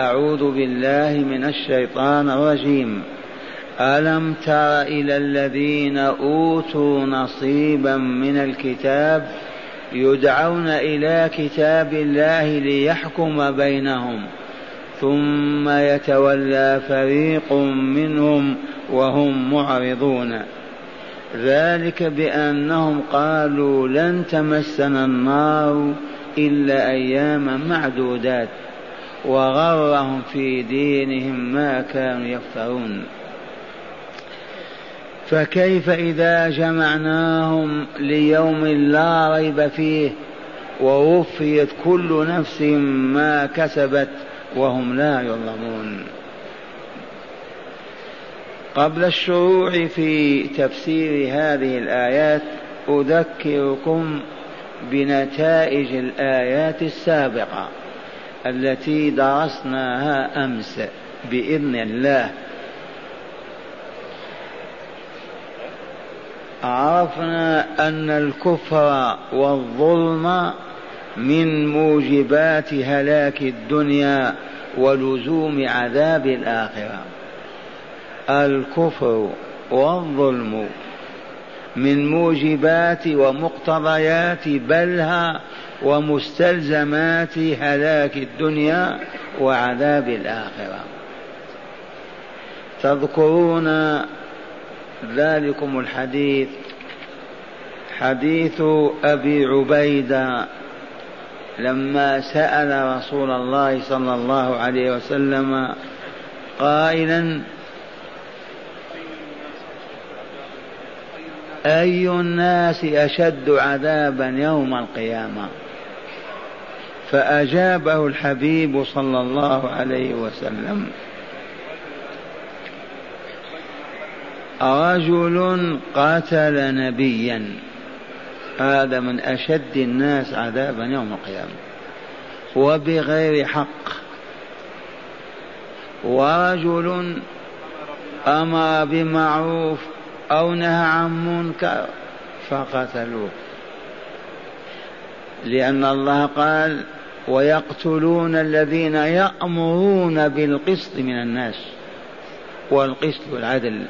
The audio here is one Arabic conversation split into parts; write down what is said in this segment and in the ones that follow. أعوذ بالله من الشيطان الرجيم. ألم تر إلى الذين أوتوا نصيبا من الكتاب يدعون إلى كتاب الله ليحكم بينهم ثم يتولى فريق منهم وهم معرضون؟ ذلك بأنهم قالوا لن تمسنا النار إلا أياما معدودات وغرهم في دينهم ما كانوا يفترون. فكيف إذا جمعناهم ليوم لا ريب فيه ووفيت كل نفس ما كسبت وهم لا يظلمون؟ قبل الشروع في تفسير هذه الآيات أذكركم بنتائج الآيات السابقة التي درسناها أمس بإذن الله. عرفنا أن الكفر والظلم من موجبات هلاك الدنيا ولزوم عذاب الآخرة. الكفر والظلم من موجبات ومقتضيات بلها ومستلزمات هلاك الدنيا وعذاب الآخرة. تذكرون ذلكم الحديث، حديث أبي عبيدة لما سأل رسول الله صلى الله عليه وسلم قائلا: أي الناس أشد عذابا يوم القيامة؟ فأجابه الحبيب صلى الله عليه وسلم: رجل قتل نبيا، هذا من أشد الناس عذابا يوم القيامة وبغير حق. ورجل أمر بمعروف أو نهى عن منكر فقتلوه، لأن الله قال: ويقتلون الذين يأمرون بالقسط من الناس. والقسط العدل،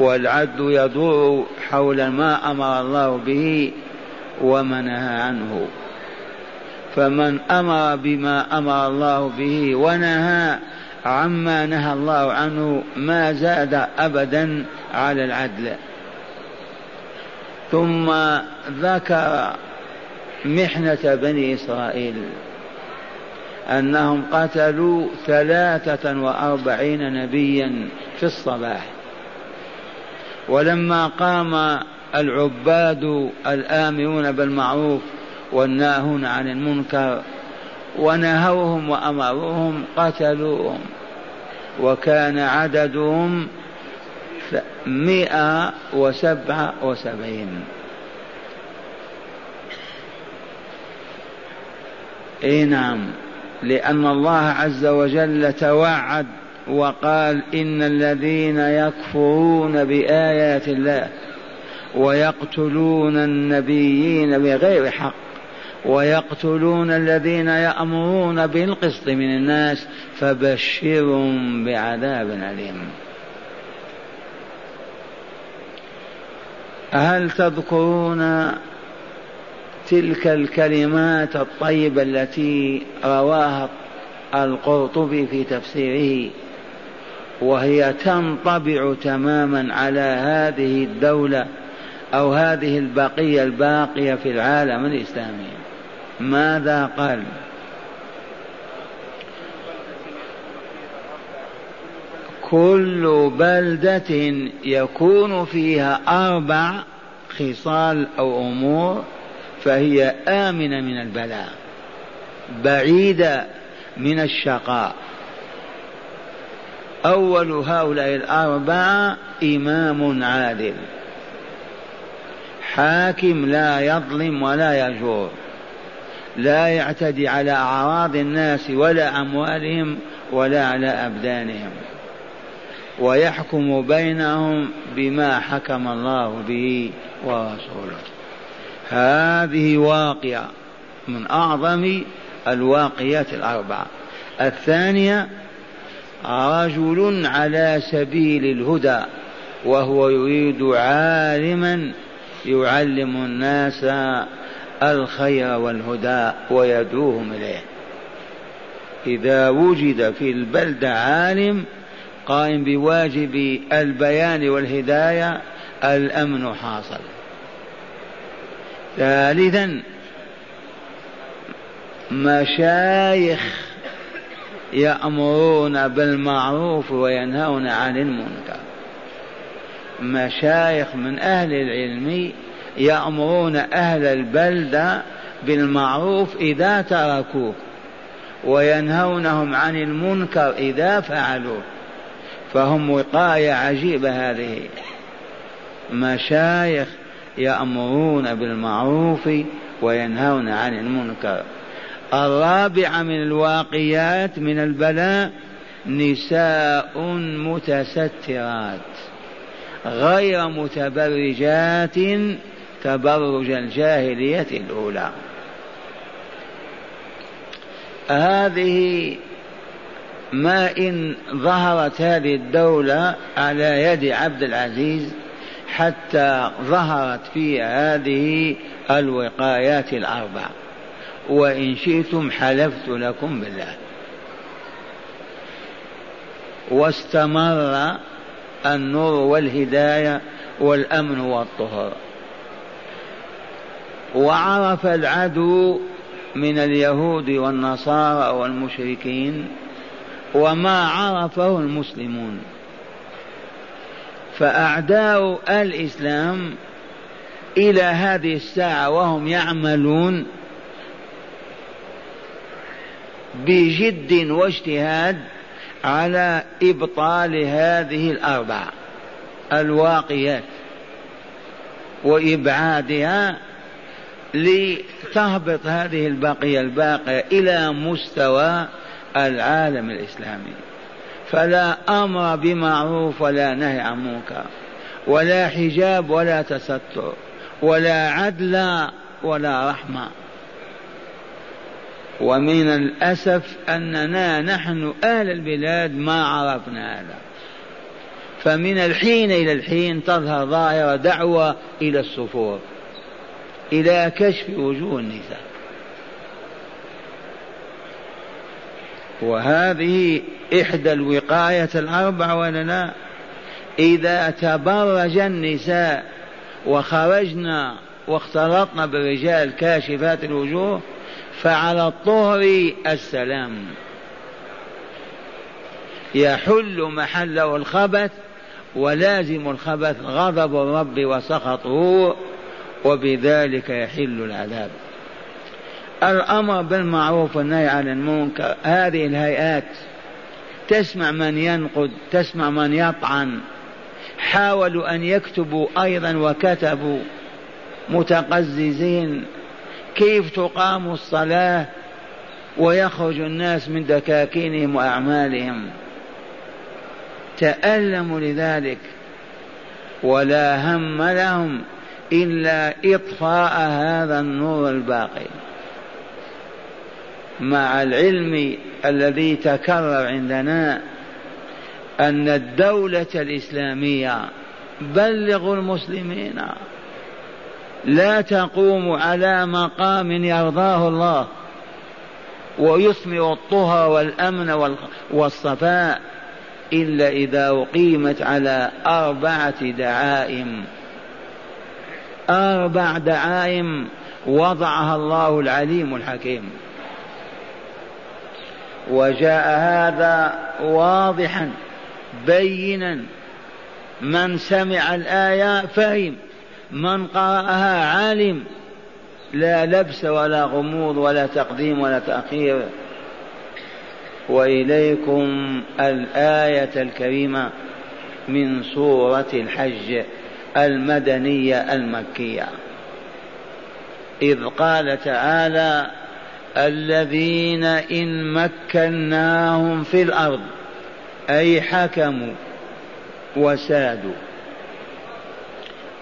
والعدل يدور حول ما أمر الله به وما نهى عنه. فمن أمر بما أمر الله به ونهى عما نهى الله عنه ما زاد أبدا على العدل. ثم ذكر محنة بني إسرائيل، أنهم قتلوا 43 نبيا في الصباح، ولما قام العباد الآمرون بالمعروف والناهون عن المنكر ونهوهم وأمروهم قتلوهم، وكان عددهم 177. اي نعم، لأن الله عز وجل توعد وقال: إن الذين يكفرون بآيات الله ويقتلون النبيين بغير حق ويقتلون الذين يأمرون بالقسط من الناس فبشرهم بعذاب أليم. هل تذكرون تلك الكلمات الطيبة التي رواها القرطبي في تفسيره، وهي تنطبع تماما على هذه الدولة أو هذه البقية الباقية في العالم الإسلامي؟ ماذا قال؟ كل بلدة يكون فيها 4 خصال أو أمور فهي آمنة من البلاء، بعيدة من الشقاء. أول هؤلاء 4 إمام عادل، حاكم لا يظلم ولا يجور، لا يعتدي على أعراض الناس ولا أموالهم ولا على أبدانهم، ويحكم بينهم بما حكم الله به ورسوله. هذه واقعة من أعظم الواقعات 4. الثانية رجل على سبيل الهدى وهو يريد عالما يعلم الناس الخير والهدى ويدعوهم إليه. إذا وجد في البلدة عالم قائم بواجب البيان والهداية الأمن حاصل. ثالثا مشايخ يأمرون بالمعروف وينهون عن المنكر، مشايخ من أهل العلم يأمرون أهل البلدة بالمعروف إذا تركوه وينهونهم عن المنكر إذا فعلوه، فهم وقاية عجيبة هذه، مشايخ يأمرون بالمعروف وينهون عن المنكر. الرابعة من الواقعات من البلاء نساء متسترات غير متبرجات تبرج الجاهلية الأولى. هذه ما إن ظهرت هذه الدولة على يد عبد العزيز حتى ظهرت في هذه الوقايات الأربع، وإن شئتم حلفت لكم بالله. واستمر النور والهداية والأمن والطهر. وعرف العدو من اليهود والنصارى والمشركين وما عرفه المسلمون، فأعداء الإسلام إلى هذه الساعة وهم يعملون بجد واجتهاد على إبطال هذه الأربع الواقيات وإبعادها لتهبط هذه الباقية إلى مستوى العالم الإسلامي. فلا أمر بمعروف ولا نهي عن منكر ولا حجاب ولا تستر ولا عدل ولا رحمة. ومن الأسف أننا نحن أهل البلاد ما عرفنا هذا، فمن الحين إلى الحين تظهر ظاهرة دعوة إلى الصفور، إلى كشف وجوه النساء، وهذه إحدى الوقاية الأربع ولا لا؟ إذا تبرج النساء وخرجنا واختلطنا بالرجال كاشفات الوجوه فعلى الطهر السلام، يحل محله الخبث ولازم الخبث غضب الرب وسخطه، وبذلك يحل العذاب. الأمر بالمعروف والنهي عن المنكر، هذه الهيئات تسمع من ينقد، تسمع من يطعن، حاولوا أن يكتبوا أيضا وكتبوا متقززين كيف تقام الصلاة ويخرج الناس من دكاكينهم وأعمالهم. تألموا لذلك، ولا هم لهم إلا إطفاء هذا النور الباقي، مع العلم الذي تكرر عندنا أن الدولة الإسلامية بلغوا المسلمين لا تقوم على مقام يرضاه الله ويثمر الطهر والأمن والصفاء إلا إذا أقيمت على 4 دعائم، 4 دعائم وضعها الله العليم الحكيم. وجاء هذا واضحا بينا، من سمع الآية فهم، من قرأها عالم، لا لبس ولا غموض ولا تقديم ولا تأخير. وإليكم الآية الكريمة من سورة الحج المدنية المكية، إذ قال تعالى: الذين إن مكناهم في الأرض، أي حكموا وسادوا،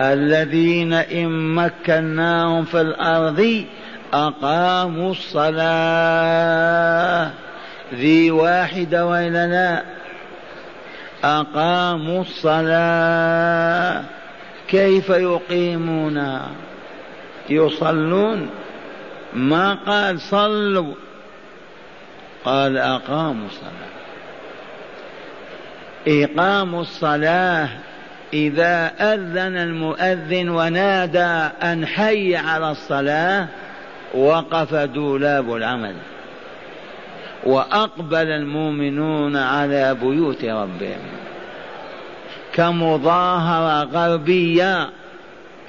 الذين إن مكناهم في الأرض أقاموا الصلاة ذي واحد ويلنا. أقاموا الصلاة، كيف يقيمون؟ يصلون، ما قال صلوا، قال أقاموا الصلاة. إقام الصلاة إذا أذن المؤذن ونادى أن حي على الصلاة وقف دولاب العمل، وأقبل المؤمنون على بيوت ربهم كمظاهرة غربية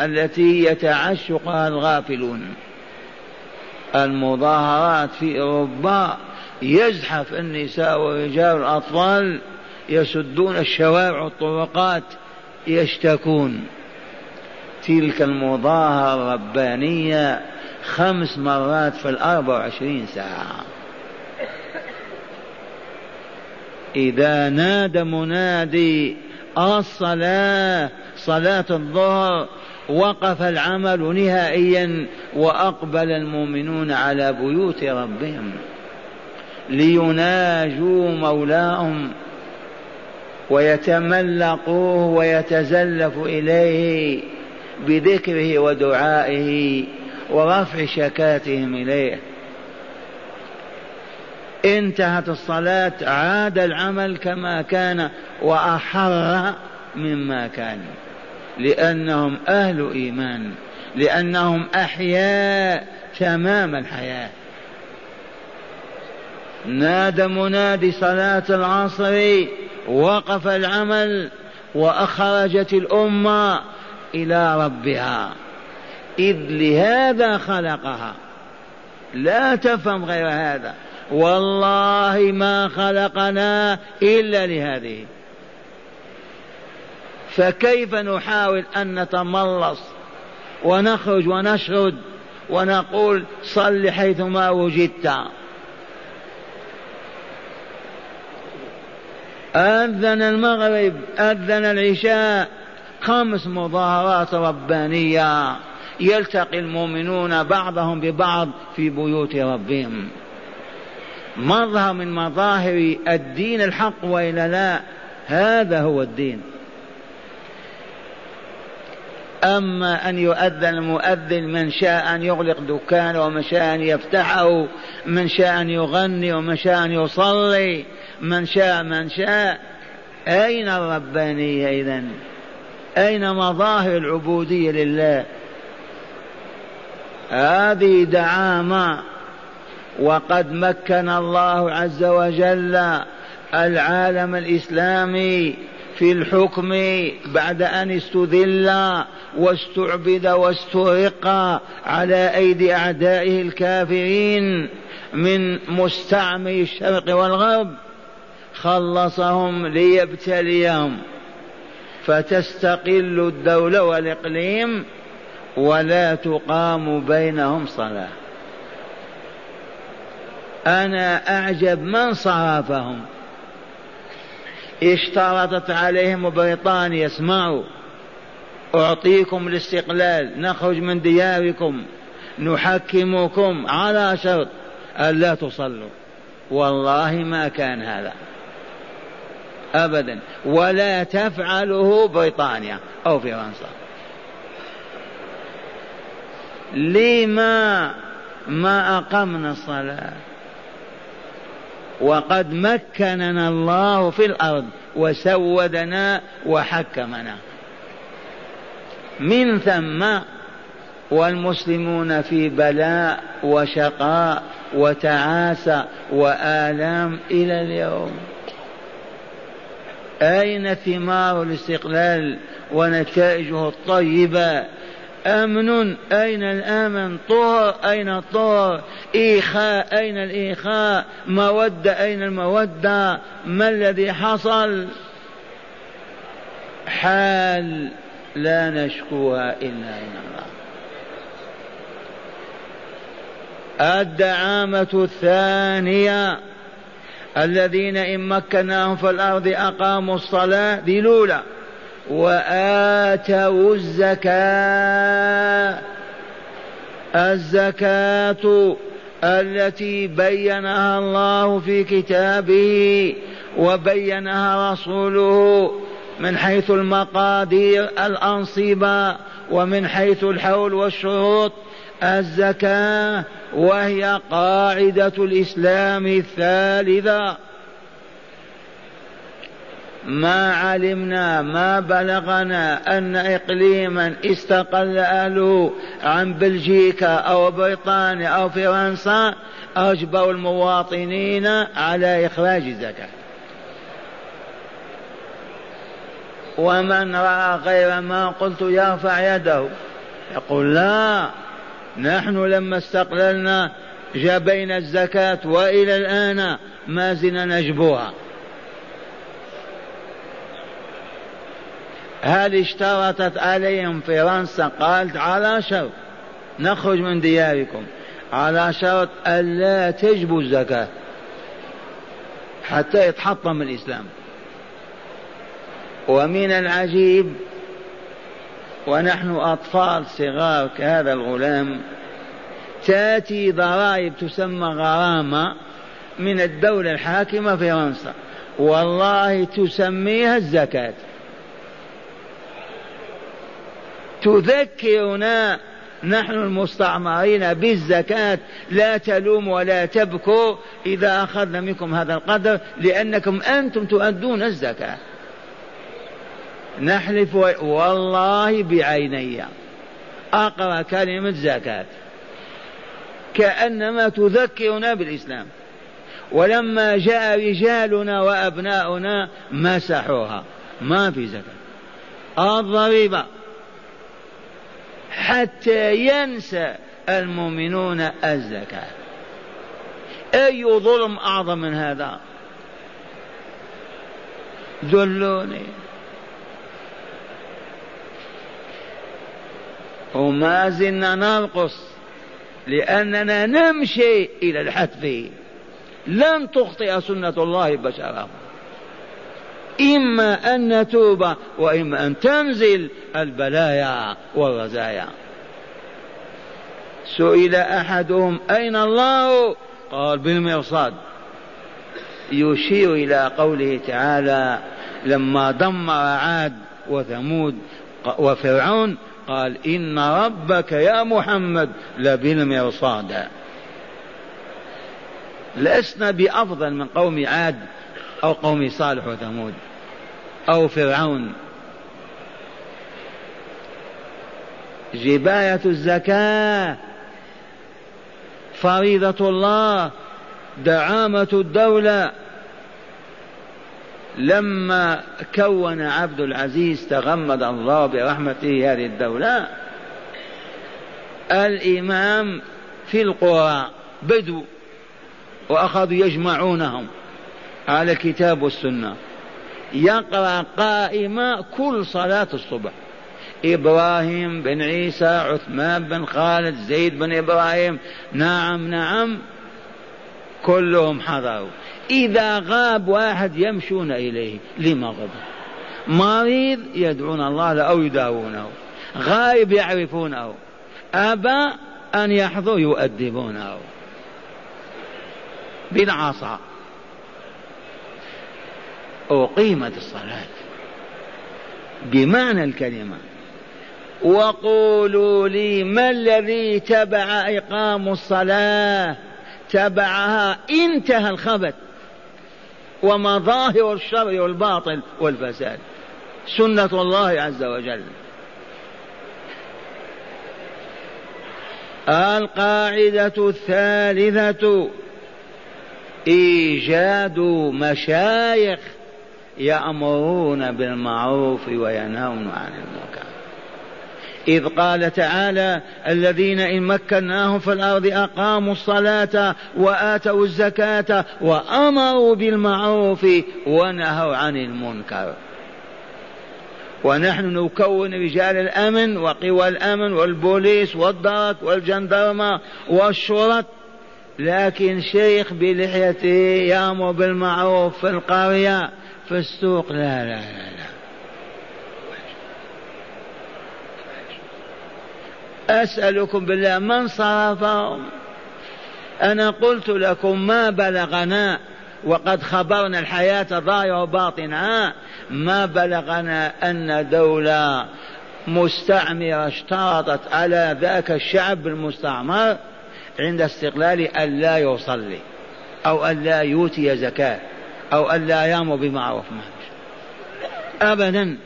التي يتعشقها الغافلون. المظاهرات في أوروبا يزحف النساء ورجال الأطفال، يسدون الشوارع والطرقات يشتكون. تلك المظاهرة الربانية 5 مرات في 24 ساعة. إذا نادى منادي الصلاة، صلاة الظهر، وقف العمل نهائيا وأقبل المؤمنون على بيوت ربهم ليناجوا مولاهم ويتملقوه ويتزلف إليه بذكره ودعائه ورفع شكاتهم إليه. انتهت الصلاة، عاد العمل كما كان وأحر مما كان، لأنهم أهل إيمان، لأنهم أحياء تمام الحياة. نادى منادي صلاة العصر، وقف العمل وأخرجت الأمة إلى ربها، إذ لهذا خلقها. لا تفهم غير هذا، والله ما خلقنا إلا لهذه، فكيف نحاول أن نتملص ونخرج ونشرد ونقول صل حيثما وجدت؟ أذن المغرب، أذن العشاء، 5 مظاهرات ربانية يلتقي المؤمنون بعضهم ببعض في بيوت ربهم. مظهر من مظاهر الدين الحق وإلا لا، هذا هو الدين. أما أن يؤذن المؤذن، من شاء أن يغلق دكانه ومن شاء أن يفتحه، من شاء أن يغني ومن شاء أن يصلي، من شاء أين الربانية إذن؟ أين مظاهر العبودية لله؟ هذه دعامة. وقد مكن الله عز وجل العالم الإسلامي في الحكم بعد أن استذل واستعبد واسترق على أيدي أعدائه الكافرين من مستعمر الشرق والغرب، خلصهم ليبتليهم، فتستقل الدولة والإقليم ولا تقام بينهم صلاة. أنا أعجب من صرفهم. اشترطت عليهم بريطانيا، اسمعوا، أعطيكم الاستقلال، نخرج من دياركم، نحكمكم، على شرط ألا تصلوا. والله ما كان هذا أبدا، ولا تفعله بريطانيا أو فرنسا. لما ما أقمنا الصلاة؟ وقد مكننا الله في الأرض وسودنا وحكمنا، من ثم والمسلمون في بلاء وشقاء وتعاسة وآلام إلى اليوم. أين ثمار الاستقلال ونتائجه الطيبة؟ أمن، أين الأمن؟ طهر، أين الطهر؟ إيخاء، أين الإيخاء؟ مودة، أين المودة؟ ما الذي حصل؟ حال لا نشكوها إلا إلى الله. الدعامة الثانية الذين إن مكناهم في الأرض أقاموا الصلاة، ذي الأولى، وآتوا الزكاة. الزكاة التي بينها الله في كتابه وبينها رسوله من حيث المقادير الأنصبة ومن حيث الحول والشروط. الزكاة وهي قاعدة الإسلام الثالثة. ما علمنا ما بلغنا أن إقليما استقل أهله عن بلجيكا أو بريطانيا أو فرنسا أجبروا المواطنين على إخراج الزكاة، ومن رأى غير ما قلت يرفع يده يقول لا، نحن لما استقللنا جبينا الزكاة وإلى الآن ما زلنا نجبوها. هل اشترطت عليهم فرنسا قالت على شرط نخرج من دياركم على شرط ألا تجبوا الزكاة حتى يتحطم الإسلام؟ ومن العجيب ونحن أطفال صغار كهذا الغلام تأتي ضرائب تسمى غرامة من الدولة الحاكمة فرنسا، والله تسميها الزكاة، تذكرنا نحن المستعمرين بالزكاة، لا تلوم ولا تبكوا إذا أخذنا منكم هذا القدر لأنكم أنتم تؤدون الزكاة. نحلف والله بعيني أقرأ كلمة زكاة كأنما تذكرنا بالإسلام. ولما جاء رجالنا وأبناؤنا مسحوها، ما في زكاة الضريبة، حتى ينسى المؤمنون الزكاة. أي ظلم أعظم من هذا؟ دلوني. وما زلنا ننقص لأننا نمشي إلى الحتف. لن تخطئ سنة الله بشرا، إما أن نتوب وإما أن تنزل البلايا والرزايا. سئل أحدهم أين الله؟ قال بالمرصاد، يشير إلى قوله تعالى لما دمر عاد وثمود وفرعون قال إن ربك يا محمد لبالمرصاد. لسنا بأفضل من قوم عاد أو قوم صالح وثمود أو فرعون. جباية الزكاة فريضة الله، دعامة الدولة. لما كون عبد العزيز تغمد الله برحمته هذه الدولة، الإمام في القرى بدو وأخذوا يجمعونهم على الكتاب والسنة، يقرأ قائمة كل صلاة الصبح إبراهيم بن عيسى عثمان بن خالد زيد بن إبراهيم، نعم نعم، كلهم حضروا. إذا غاب واحد يمشون إليه لمغضب، مريض يدعون الله له أو يداوونه، غائب يعرفونه، أبى أن يحضر يؤدبونه بالعصا. أقيمت الصلاة بمعنى الكلمة. وقولوا لي ما الذي تبع إقام الصلاة؟ تبعها انتهى الخبث ومظاهر الشر والباطل والفساد، سنة الله عز وجل. القاعدة الثالثة إيجاد مشايخ يأمرون بالمعروف وينهون عن المنكر، إذ قال تعالى الذين إن مكناهم في الأرض أقاموا الصلاة وآتوا الزكاة وأمروا بالمعروف ونهوا عن المنكر. ونحن نكون رجال الأمن وقوى الأمن والبوليس والدرك والجندرمة والشرطة، لكن شيخ بلحيته يأمر بالمعروف في القرية في السوق لا لا لا لا. أسألكم بالله من صرفهم أنا قلت لكم ما بلغنا، وقد خبرنا الحياة ظاهرة وباطنها، ما بلغنا أن دولة مستعمرة اشترطت على ذاك الشعب المستعمر عند استقلال ألا يصلي أو ألا يؤتي زكاة أو ألا يأمر بمعروف أبدا.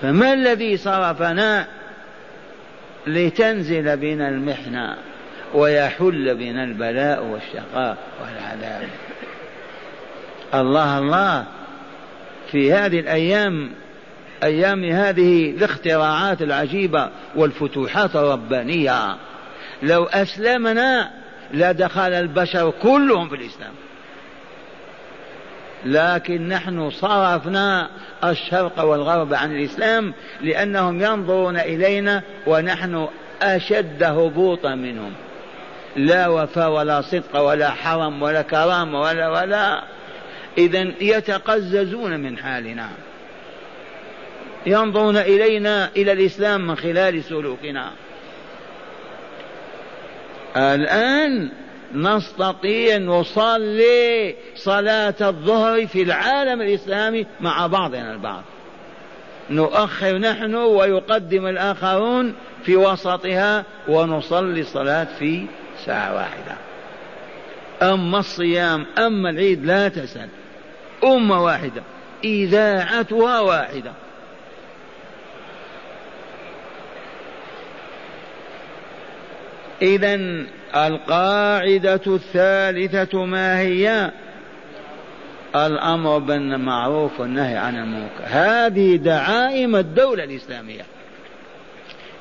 فما الذي صرفنا لتنزل بنا المحنة ويحل بنا البلاء والشقاء والعذاب؟ الله الله، في هذه الأيام، أيام هذه الاختراعات العجيبة والفتوحات الربانية، لو أسلمنا لدخل البشر كلهم في الإسلام، لكن نحن صرفنا الشرق والغرب عن الإسلام لأنهم ينظرون إلينا ونحن أشد هبوطا منهم، لا وفاء ولا صدق ولا حرم ولا كرامة ولا إذن يتقززون من حالنا، ينظرون إلينا إلى الإسلام من خلال سلوكنا. الآن نستطيع نصلي صلاة الظهر في العالم الإسلامي مع بعضنا البعض، نؤخر نحن ويقدم الآخرون في وسطها، ونصلي الصلاة في ساعة واحدة. أما الصيام أما العيد لا تسأل، أمة واحدة إذاعتها واحدة. إذن القاعدة الثالثة ما هي؟ الأمر بالمعروف والنهي عن المنكر. هذه دعائم الدولة الإسلامية.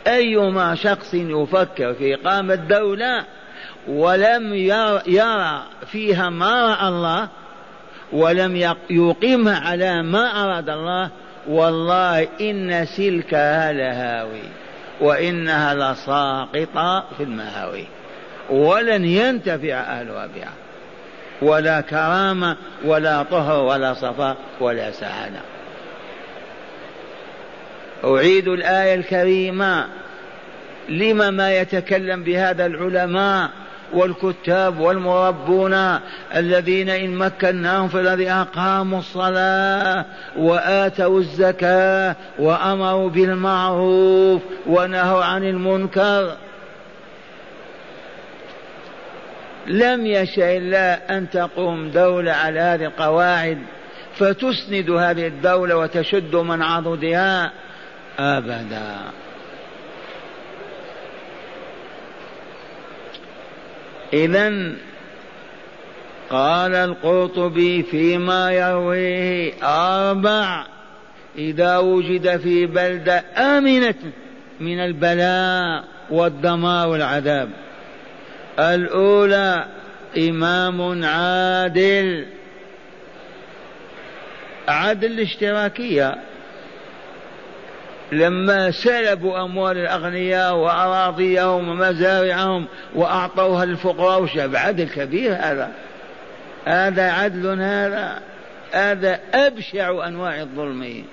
أيما شخص يفكر في إقامة الدولة ولم يرى فيها ما رأى الله ولم يقيمها على ما أراد الله، والله إن سلكها لهاوي وإنها لساقطة في المهاوي، ولن ينتفع أهلها بها، ولا كرامة ولا طهر ولا صفاء ولا سعادة. أعيد الآية الكريمة، لما ما يتكلم بهذا العلماء والكتاب والمربون الذين إن مكناهم في الأرض أقاموا الصلاة وآتوا الزكاة وأمروا بالمعروف ونهوا عن المنكر. لم يشاء الله أن تقوم دولة على هذه القواعد فتسند هذه الدولة وتشد من عضدها أبدا. إذن قال القرطبي فيما يرويه: 4 إذا وجد في بلدة آمنة من البلاء والدمار والعذاب. الأولى إمام عادل، عدل الاشتراكية، لما سلبوا أموال الأغنياء وأراضيهم ومزارعهم وأعطوها للفقراء وشاب، عدل كبير هذا، هذا عدل، هذا أبشع أنواع الظلم،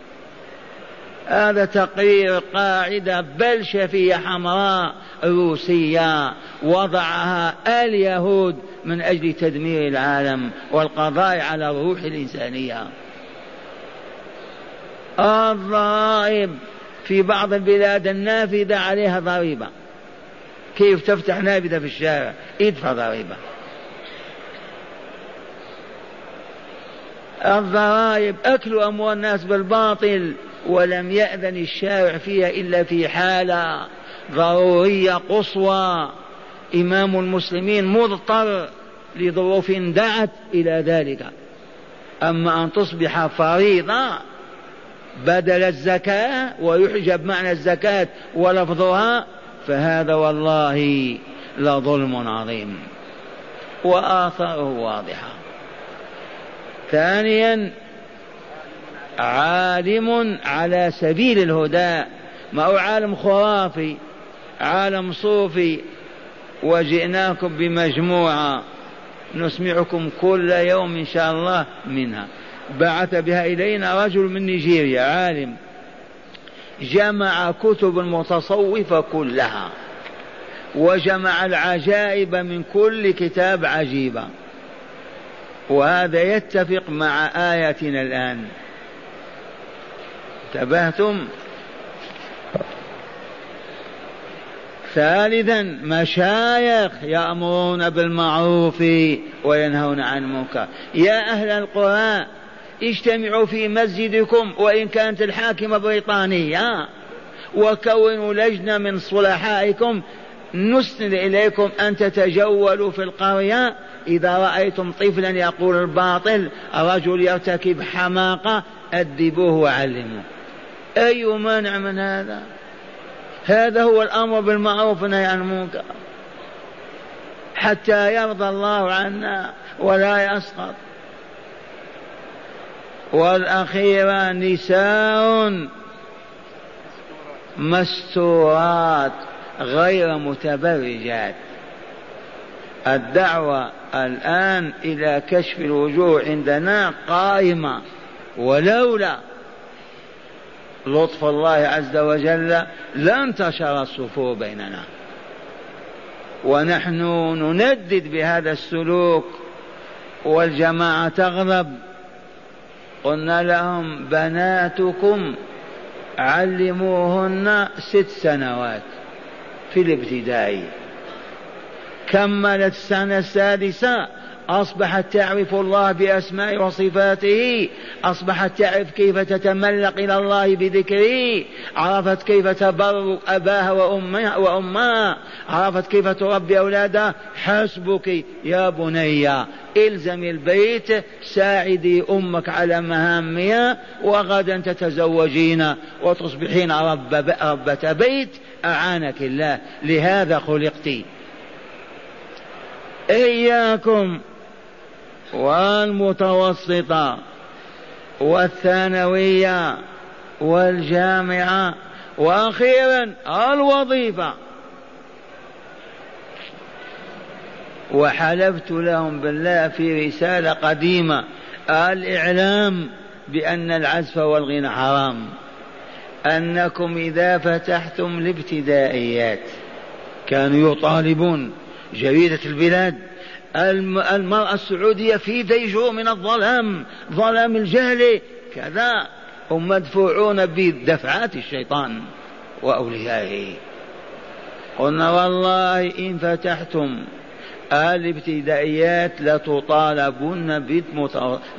هذا تقرير قاعدة بلشفية حمراء روسية وضعها اليهود من أجل تدمير العالم والقضاء على الروح الإنسانية. الضرائب في بعض البلاد النافذة عليها ضريبة، كيف تفتح نافذة في الشارع؟ ادفع ضريبة. الضرائب أكل أموال الناس بالباطل، ولم يأذن الشارع فيها إلا في حالة ضرورية قصوى، إمام المسلمين مضطر لظروف دعت إلى ذلك. أما أن تصبح فريضة بدل الزكاة ويحجب معنى الزكاة ولفظها، فهذا والله لظلم عظيم وآثاره واضحة. ثانيا عالم على سبيل الهدى، ما هو عالم خرافي، عالم صوفي. وجئناكم بمجموعة نسمعكم كل يوم إن شاء الله منها، بعث بها إلينا رجل من نيجيريا، عالم جمع كتب المتصوفة كلها وجمع العجائب من كل كتاب عجيبة، وهذا يتفق مع آياتنا الآن. انتبهتم؟ ثالثا مشايخ يأمرون بالمعروف وينهون عن المنكر. يا أهل القرى اجتمعوا في مسجدكم وإن كانت الحاكمة بريطانية، وكونوا لجنة من صلحائكم نسند إليكم أن تتجولوا في القرية، إذا رأيتم طفلا يقول الباطل، رجل يرتكب حماقة، أدبوه وعلموه. أي مانع من هذا؟ هذا هو الأمر بالمعروف والنهي عن المنكر، حتى يرضى الله عنا ولا يسقط. والأخيرة نساء مستورات غير متبرجات. الدعوة الآن إلى كشف الوجوه عندنا قائمة، ولولا لطف الله عز وجل لانتشر الصفور بيننا، ونحن نندد بهذا السلوك والجماعة تغضب. قلنا لهم بناتكم علموهن 6 سنوات في الابتدائي، كملت السنة 6 أصبحت تعرف الله بأسمائه وصفاته، أصبحت تعرف كيف تتملق إلى الله بذكره، عرفت كيف تبر أباها وأمها، عرفت كيف تربي أولادها. حسبك يا بني، إلزم البيت، ساعدي أمك على مهامها، وغدا تتزوجين وتصبحين ربة بيت، أعانك الله، لهذا خلقتي. إياكم والمتوسطة والثانوية والجامعة، وأخيرا الوظيفة. وحلفت لهم بالله في رسالة قديمة الإعلام بأن العزف والغنى حرام، أنكم إذا فتحتم الابتدائيات، كانوا يطالبون جريدة البلاد، المرأة السعودية في ديجور من الظلام، ظلام الجهل كذا، هم مدفوعون بدفعات الشيطان وأوليائه. قلنا والله إن فتحتم الابتدائيات لتطالبن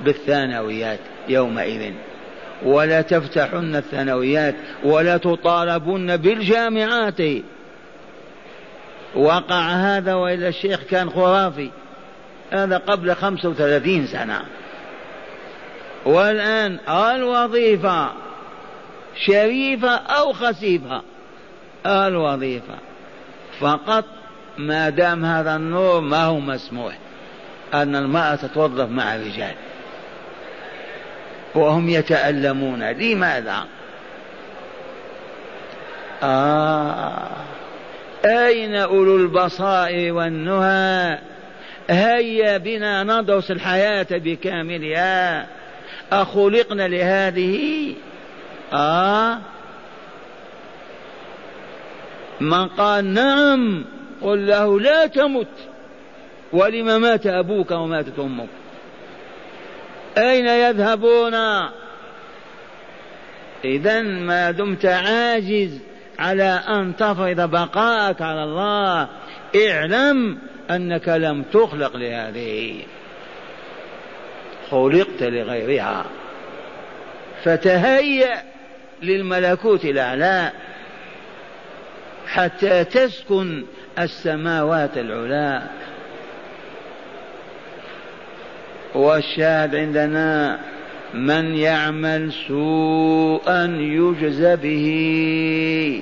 بالثانويات يومئذ، ولا تفتحن الثانويات، ولا تطالبن بالجامعات. وقع هذا، وإلا الشيخ كان خرافي، هذا قبل 35 سنة. والآن الوظيفة شريفة أو خسيفة، الوظيفة فقط، ما دام هذا النور ما هو مسموح أن المرأة تتوظف مع الرجال، وهم يتألمون لماذا؟ أين أولو البصائر والنهى؟ هيا بنا ندرس الحياة بكاملها، أخلقنا لهذه؟ من قال نعم قل له لا تمت، ولما مات أبوك وماتت أمك. أين يذهبون؟ إذن ما دمت عاجز على أن تفرض بقاءك على الله، اعلم أنك لم تخلق لهذه، خلقت لغيرها، فتهيأ للملكوت الأعلى حتى تسكن السماوات العلى. والشاهد عندنا من يعمل سوءا يجزى به،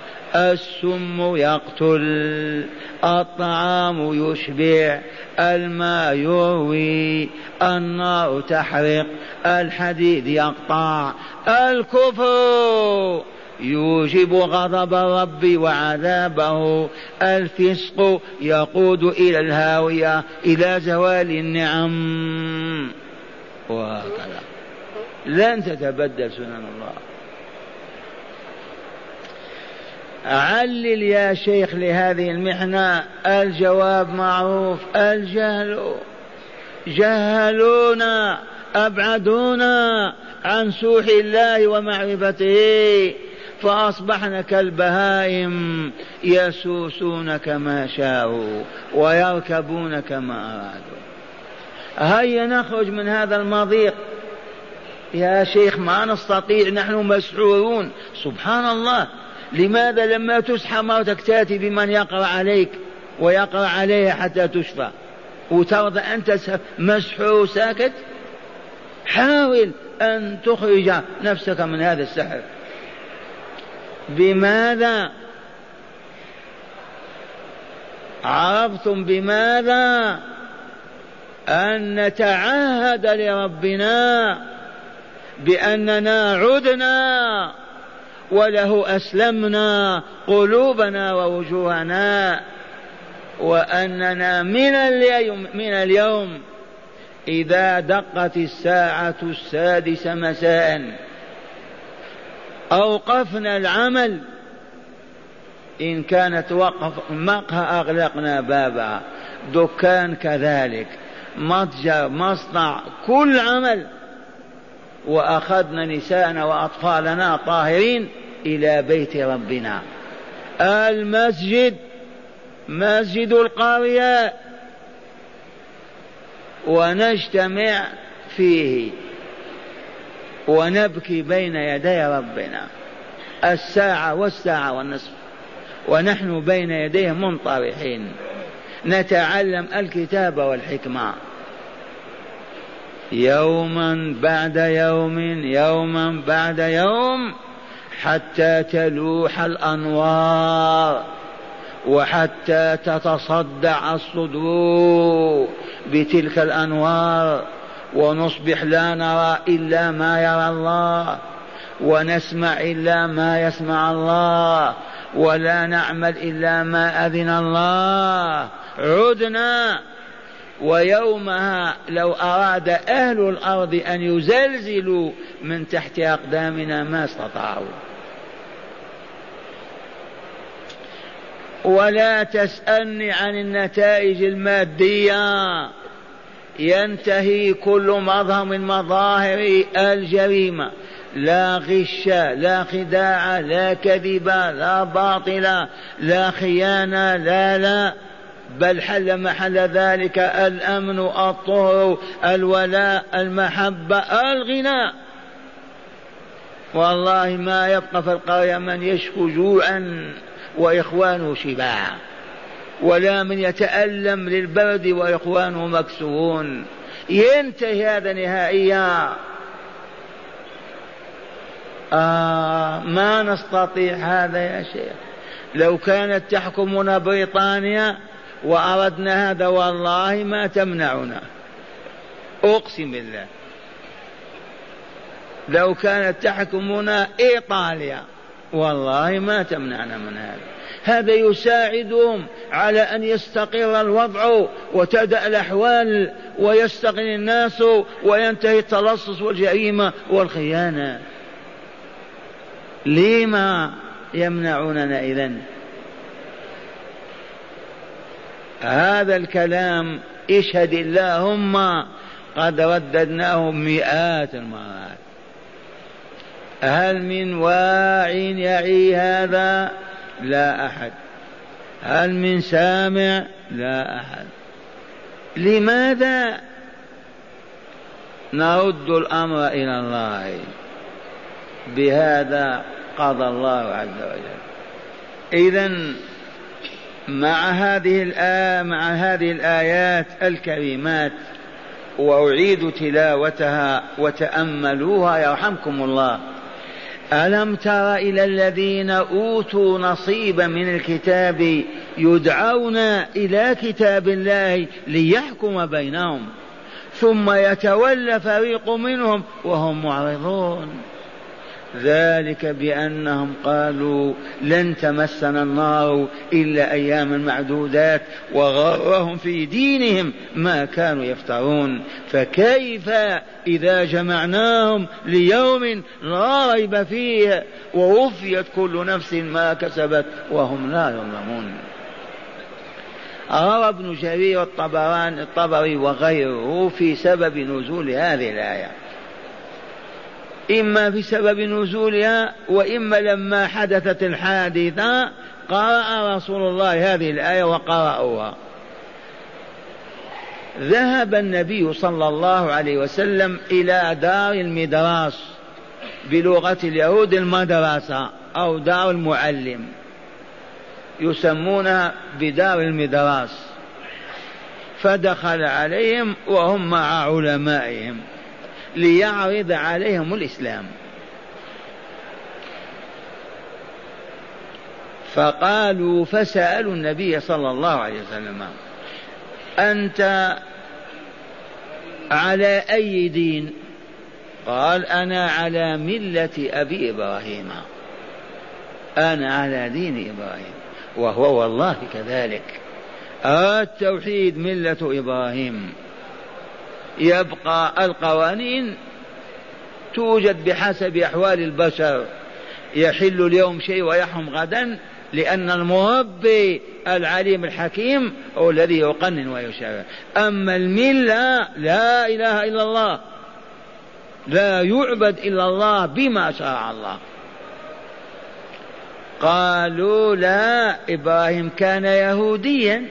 السم يقتل، الطعام يشبع، الماء يروي، النار تحرق، الحديد يقطع. الكفر يوجب غضب ربي وعذابه، الفسق يقود إلى الهاوية، إلى زوال النعم. وهكذا لن تتبدل سنن الله. علل يا شيخ لهذه المحنة. الجواب معروف: الجهل. جهلونا، أبعدونا عن سوح الله ومعرفته، فأصبحنا كالبهائم يسوسون كما شاءوا ويركبون كما أرادوا. هيا نخرج من هذا المضيق يا شيخ، ما نستطيع، نحن مسحورون. سبحان الله، لماذا لما تسحى موتك تأتي بمن يقرأ عليك ويقرأ عليها حتى تشفى، وترضى أنت مسحور ساكت؟ حاول أن تخرج نفسك من هذا السحر. بماذا عرفتم؟ بماذا؟ أن نتعهد لربنا بأننا عدنا وله أسلمنا قلوبنا ووجوهنا، وأننا من اليوم إذا دقت الساعة 6 مساء أوقفنا العمل، إن كانت وقف مقهى أغلقنا بابها، دكان كذلك، متجر، مصنع، كل عمل، وأخذنا نساءنا وأطفالنا طاهرين إلى بيت ربنا. المسجد مسجد القرية ونجتمع فيه ونبكي بين يدي ربنا الساعة والساعة والنصف ونحن بين يديه منطرحين، نتعلم الكتاب والحكمة. يوما بعد يوم، يوما بعد يوم، حتى تلوح الأنوار وحتى تتصدع الصدور بتلك الأنوار، ونصبح لا نرى إلا ما يرى الله، ونسمع إلا ما يسمع الله، ولا نعمل إلا ما أذن الله. عدنا. ويومها لو أراد أهل الأرض أن يزلزلوا من تحت أقدامنا ما استطاعوا. ولا تسألني عن النتائج المادية. ينتهي كل مظهر من مظاهر الجريمة، لا غش، لا خداع، لا كذب، لا باطل، لا خيانة، لا، بل حل محل ذلك الأمن، الطهر، الولاء، المحبة، الغناء. والله ما يبقى في القرية من يشكو جوعا وإخوانه شباعا، ولا من يتألم للبرد وإخوانه مكسورون. ينتهي هذا نهائيا. ما نستطيع هذا يا شيخ. لو كانت تحكمنا بريطانيا وأردنا هذا والله ما تمنعنا، أقسم بالله. لو كانت تحكمنا إيطاليا والله ما تمنعنا من هذا. هذا يساعدهم على أن يستقر الوضع وتدأ الأحوال ويستغني الناس وينتهي التلصص والجريمة والخيانة. لما يمنعوننا إذن؟ هذا الكلام اشهد اللهم قد رددناه مئات المرات. هل من واع يعي هذا؟ لا أحد. هل من سامع؟ لا أحد. لماذا؟ نرد الأمر إلى الله. بهذا قضى الله عز وجل. إذن مع هذه الآيات الكريمات، وأعيد تلاوتها وتأملوها يرحمكم الله، ألم تر إلى الذين أوتوا نصيبا من الكتاب يدعون إلى كتاب الله ليحكم بينهم ثم يتولى فريق منهم وهم معرضون؟ ذلك بأنهم قالوا لن تمسنا النار إلا أياما معدودات وغرهم في دينهم ما كانوا يفترون. فكيف إذا جمعناهم ليوم لا ريب فيه ووفيت كل نفس ما كسبت وهم لا يظلمون؟ روى ابن جرير الطبري وغيره في سبب نزول هذه الآية، إما بسبب نزولها وإما لما حدثت الحادثة قرأ رسول الله هذه الآية وقرأوها. ذهب النبي صلى الله عليه وسلم إلى دار المدراس، بلغة اليهود المدرسة أو دار المعلم، يسمونها بدار المدراس، فدخل عليهم وهم مع علمائهم ليعرض عليهم الإسلام. فقالوا فسألوا النبي صلى الله عليه وسلم: أنت على أي دين؟ قال: أنا على ملة أبي إبراهيم، أنا على دين إبراهيم. وهو والله كذلك، التوحيد ملة إبراهيم، يبقى القوانين توجد بحسب أحوال البشر، يحل اليوم شيء ويحرم غدا، لأن المربي العليم الحكيم هو الذي يقنن ويشرع. أما الملة لا إله إلا الله، لا يعبد إلا الله بما شرع الله. قالوا: لا، إبراهيم كان يهوديا،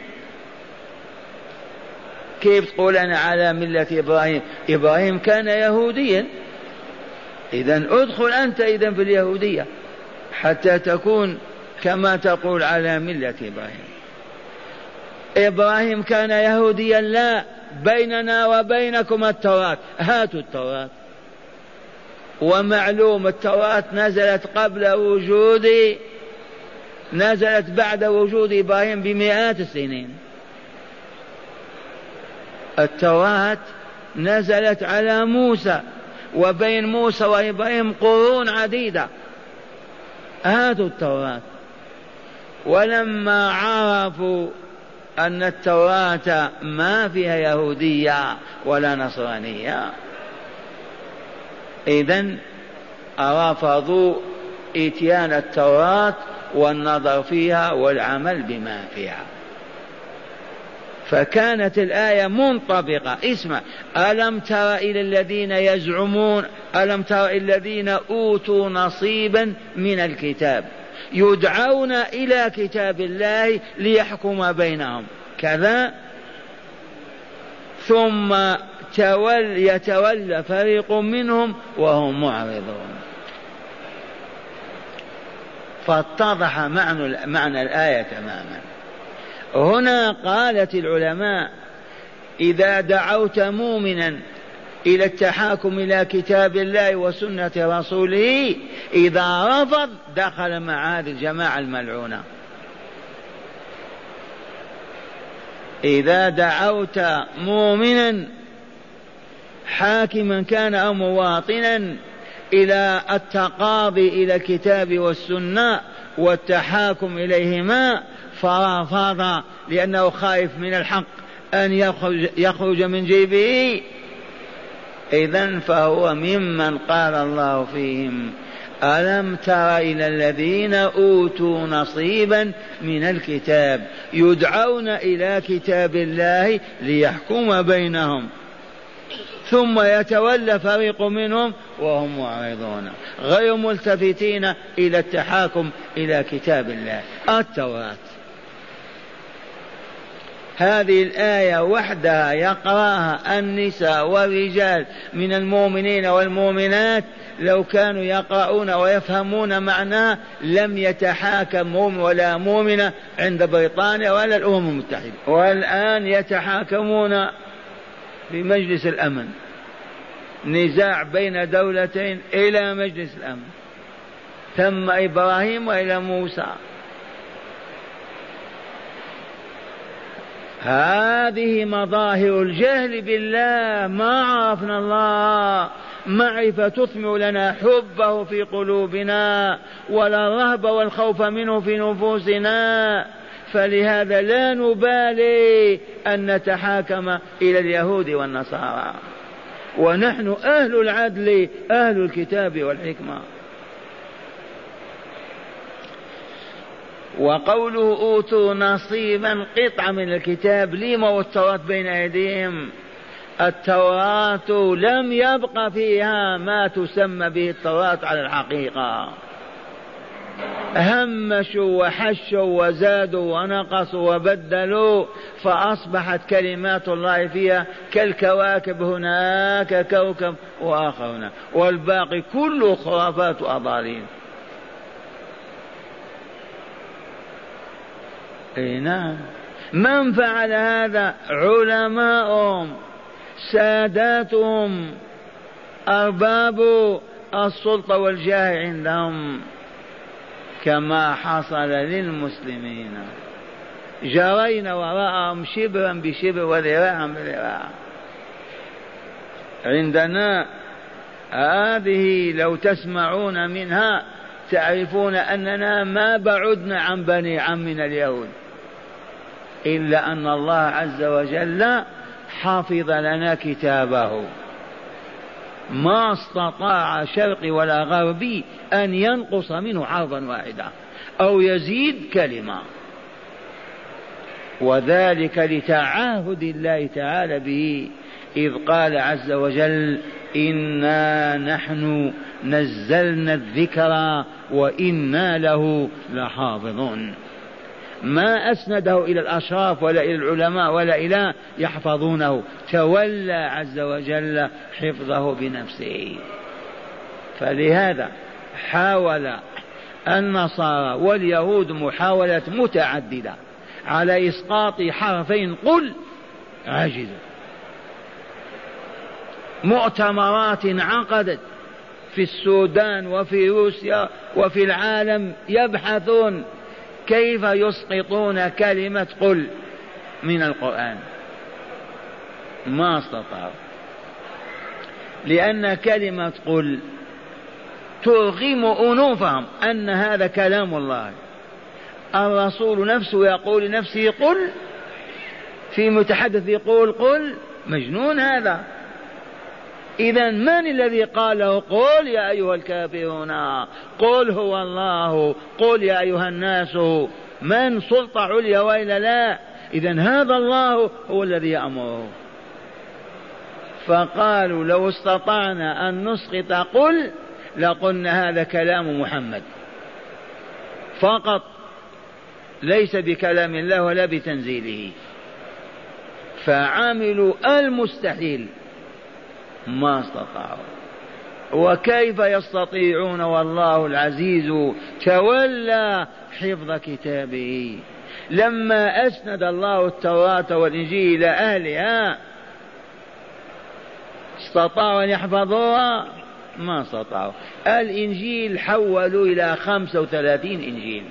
كيف تقول أنا على ملة إبراهيم؟ إبراهيم كان يهوديا، إذن أدخل أنت إذن في اليهودية حتى تكون كما تقول على ملة إبراهيم. إبراهيم كان يهوديا، لا، بيننا وبينكم التوراة، هاتوا التوراة. ومعلوم التوراة نزلت قبل وجودي، نزلت بعد وجود إبراهيم بمئات السنين. التوراة نزلت على موسى، وبين موسى وإبراهيم قرون عديدة، هاتوا التوراة. ولما عرفوا أن التوراة ما فيها يهودية ولا نصرانية، إذن رفضوا إتيان التوراة والنظر فيها والعمل بما فيها. فكانت الآية منطبقة. اسمع: ألم تر إلى الذين يزعمون، ألم تر إلى الذين أوتوا نصيبا من الكتاب يدعون إلى كتاب الله ليحكم بينهم كذا، ثم يتولى فريق منهم وهم معرضون. فاتضح معنى الآية تماما. هنا قالت العلماء: إذا دعوت مؤمنا إلى التحاكم إلى كتاب الله وسنة رسوله، إذا رفض دخل مع هذه الجماعة الملعونة. إذا دعوت مؤمنا حاكما كان أو مواطنا إلى التقاضي إلى الكتاب والسنة والتحاكم إليهما فرافض لأنه خائف من الحق أن يخرج من جيبه، إذن فهو ممن قال الله فيهم: ألم تر إلى الذين أوتوا نصيبا من الكتاب يدعون إلى كتاب الله ليحكم بينهم ثم يتولى فريق منهم وهم معرضون، غير ملتفتين إلى التحاكم إلى كتاب الله التوراة. هذه الآية وحدها يقرأها النساء والرجال من المؤمنين والمؤمنات، لو كانوا يقرؤون ويفهمون معناه لم يتحاكم مؤمن ولا مؤمنة عند بريطانيا ولا الأمم المتحدة، والآن يتحاكمون في مجلس الأمن، نزاع بين دولتين إلى مجلس الأمن، ثم إبراهيم وإلى موسى. هذه مظاهر الجهل بالله، ما عرفنا الله معرفة تثمر لنا حبه في قلوبنا ولا الرهب والخوف منه في نفوسنا، فلهذا لا نبالي أن نتحاكم إلى اليهود والنصارى، ونحن أهل العدل أهل الكتاب والحكمة. وقوله أوتوا نصيبا قطعا من الكتاب، لما والتوراة بين أيديهم، التوراة لم يبق فيها ما تسمى به التوراة على الحقيقة، همشوا وحشوا وزادوا ونقصوا وبدلوا، فأصبحت كلمات الله فيها كالكواكب، هناك كوكب وآخر هنا، والباقي كله خرافات وأضاليل. نعم، من فعل هذا؟ علماؤهم، ساداتهم، أرباب السلطة والجاه عندهم، كما حصل للمسلمين، جرينا وراءهم شبرا بشبر وذراعا بذراع. عندنا هذه لو تسمعون منها تعرفون أننا ما بعدنا عن بني عمنا اليهود، إلا أن الله عز وجل حافظ لنا كتابه، ما استطاع شرقي ولا غربي أن ينقص منه حرفا واحدا أو يزيد كلمة، وذلك لتعاهد الله تعالى به، إذ قال عز وجل إنا نحن نزلنا الذكر وإنا له لحافظون. ما أسنده إلى الأشراف ولا إلى العلماء ولا إلى يحفظونه، تولى عز وجل حفظه بنفسه. فلهذا حاول النصارى واليهود محاولة متعددة على إسقاط حرفين قل، عجزوا. مؤتمرات عقدت في السودان وفي روسيا وفي العالم يبحثون كيف يسقطون كلمة قل من القرآن، ما استطاعوا، لأن كلمة قل ترغم أنوفهم أن هذا كلام الله. الرسول نفسه يقول لنفسه قل، في متحدث يقول قل، مجنون هذا. إذا من الذي قاله قل يا أيها الكافرون، قل هو الله، قل يا أيها الناس، من سلطة عليا وإلا لا؟ إذا هذا الله هو الذي يأمره. فقالوا لو استطعنا أن نسقط قل لقلنا هذا كلام محمد فقط، ليس بكلام الله ولا بتنزيله. فعملوا المستحيل، ما استطاعوا، وكيف يستطيعون والله العزيز تولى حفظ كتابه. لما أسند الله التوراة والإنجيل إلى أهلها استطاعوا أن يحفظوها؟ ما استطاعوا. الإنجيل حولوا إلى 35 إنجيل،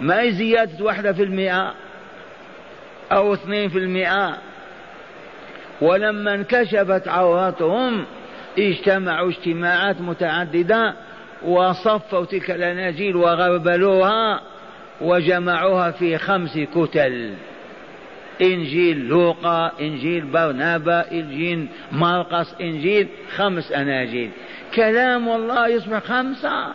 ما هي زيادة 1% أو 2%. ولما انكشفت عوراتهم اجتمعوا اجتماعات متعددة وصفوا تلك الأناجيل وغربلوها وجمعوها في 5 كتل، إنجيل لوقا، إنجيل برنابا، إنجيل مرقس، إنجيل 5 أناجيل. كلام الله يصبح 5؟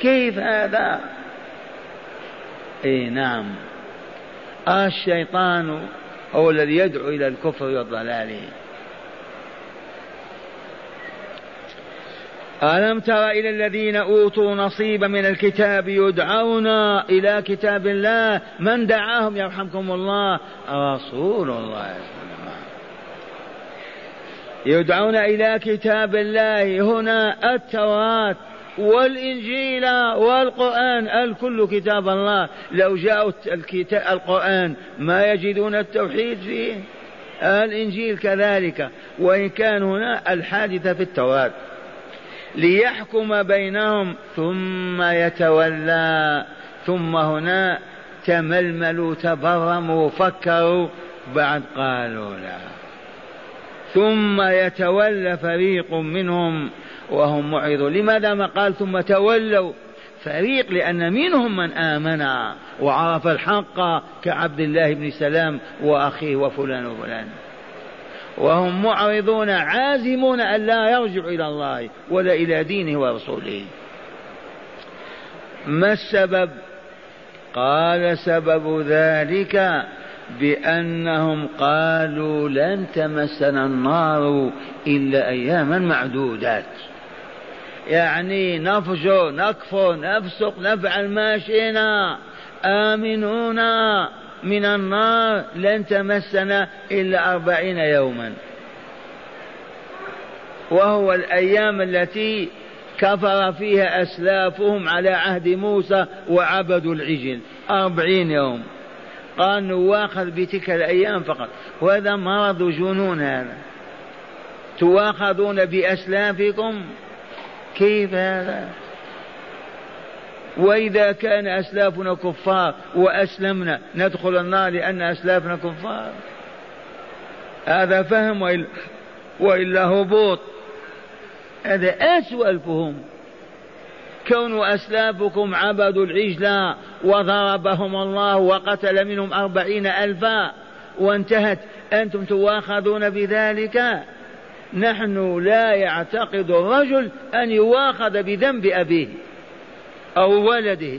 كيف هذا؟ إيه نعم، الشيطان هو الذي يدعو إلى الكفر والضلال. ألم تر إلى الذين أوتوا نصيبا من الكتاب يدعون إلى كتاب الله؟ من دعاهم يرحمكم الله؟ رسول الله. يدعون إلى كتاب الله، هنا التوراة والإنجيل والقرآن، الكل كتاب الله. لو جاءوا القرآن ما يجدون التوحيد فيه، الإنجيل كذلك، وإن كان هنا الحادثة في التوراة. ليحكم بينهم ثم يتولى. ثم هنا تململوا تبرموا فكروا بعد قالوا لا. ثم يتولى فريق منهم وهم معرضون. لماذا ما قال ثم تولوا فريق؟ لأن منهم من آمن وعرف الحق كعبد الله بن سلام وأخيه وفلان وفلان، وهم معرضون عازمون أن لا يرجع إلى الله ولا إلى دينه ورسوله. ما السبب؟ قال سبب ذلك بأنهم قالوا لن تمسنا النار إلا أياما معدودات، يعني نفجر نكفر نفسق نفعل ما شئنا آمنونا من النار لن تمسنا إلا 40 يوما، وهو الأيام التي كفر فيها أسلافهم على عهد موسى وعبدوا العجل 40 يوم. قال نواخذ بتلك الأيام فقط. وهذا مرض جنون، هذا تواخذون بأسلافكم؟ كيف هذا؟ وإذا كان أسلافنا كفار وأسلمنا ندخل النار لأن أسلافنا كفار؟ هذا فهم وإلا هبوط، هذا أسوأ الفهم. كون أسلافكم عبدوا العجلة وضربهم الله وقتل منهم 40,000 وانتهت، أنتم تواخذون بذلك. نحن لا يعتقد الرجل أن يواخذ بذنب أبيه أو ولده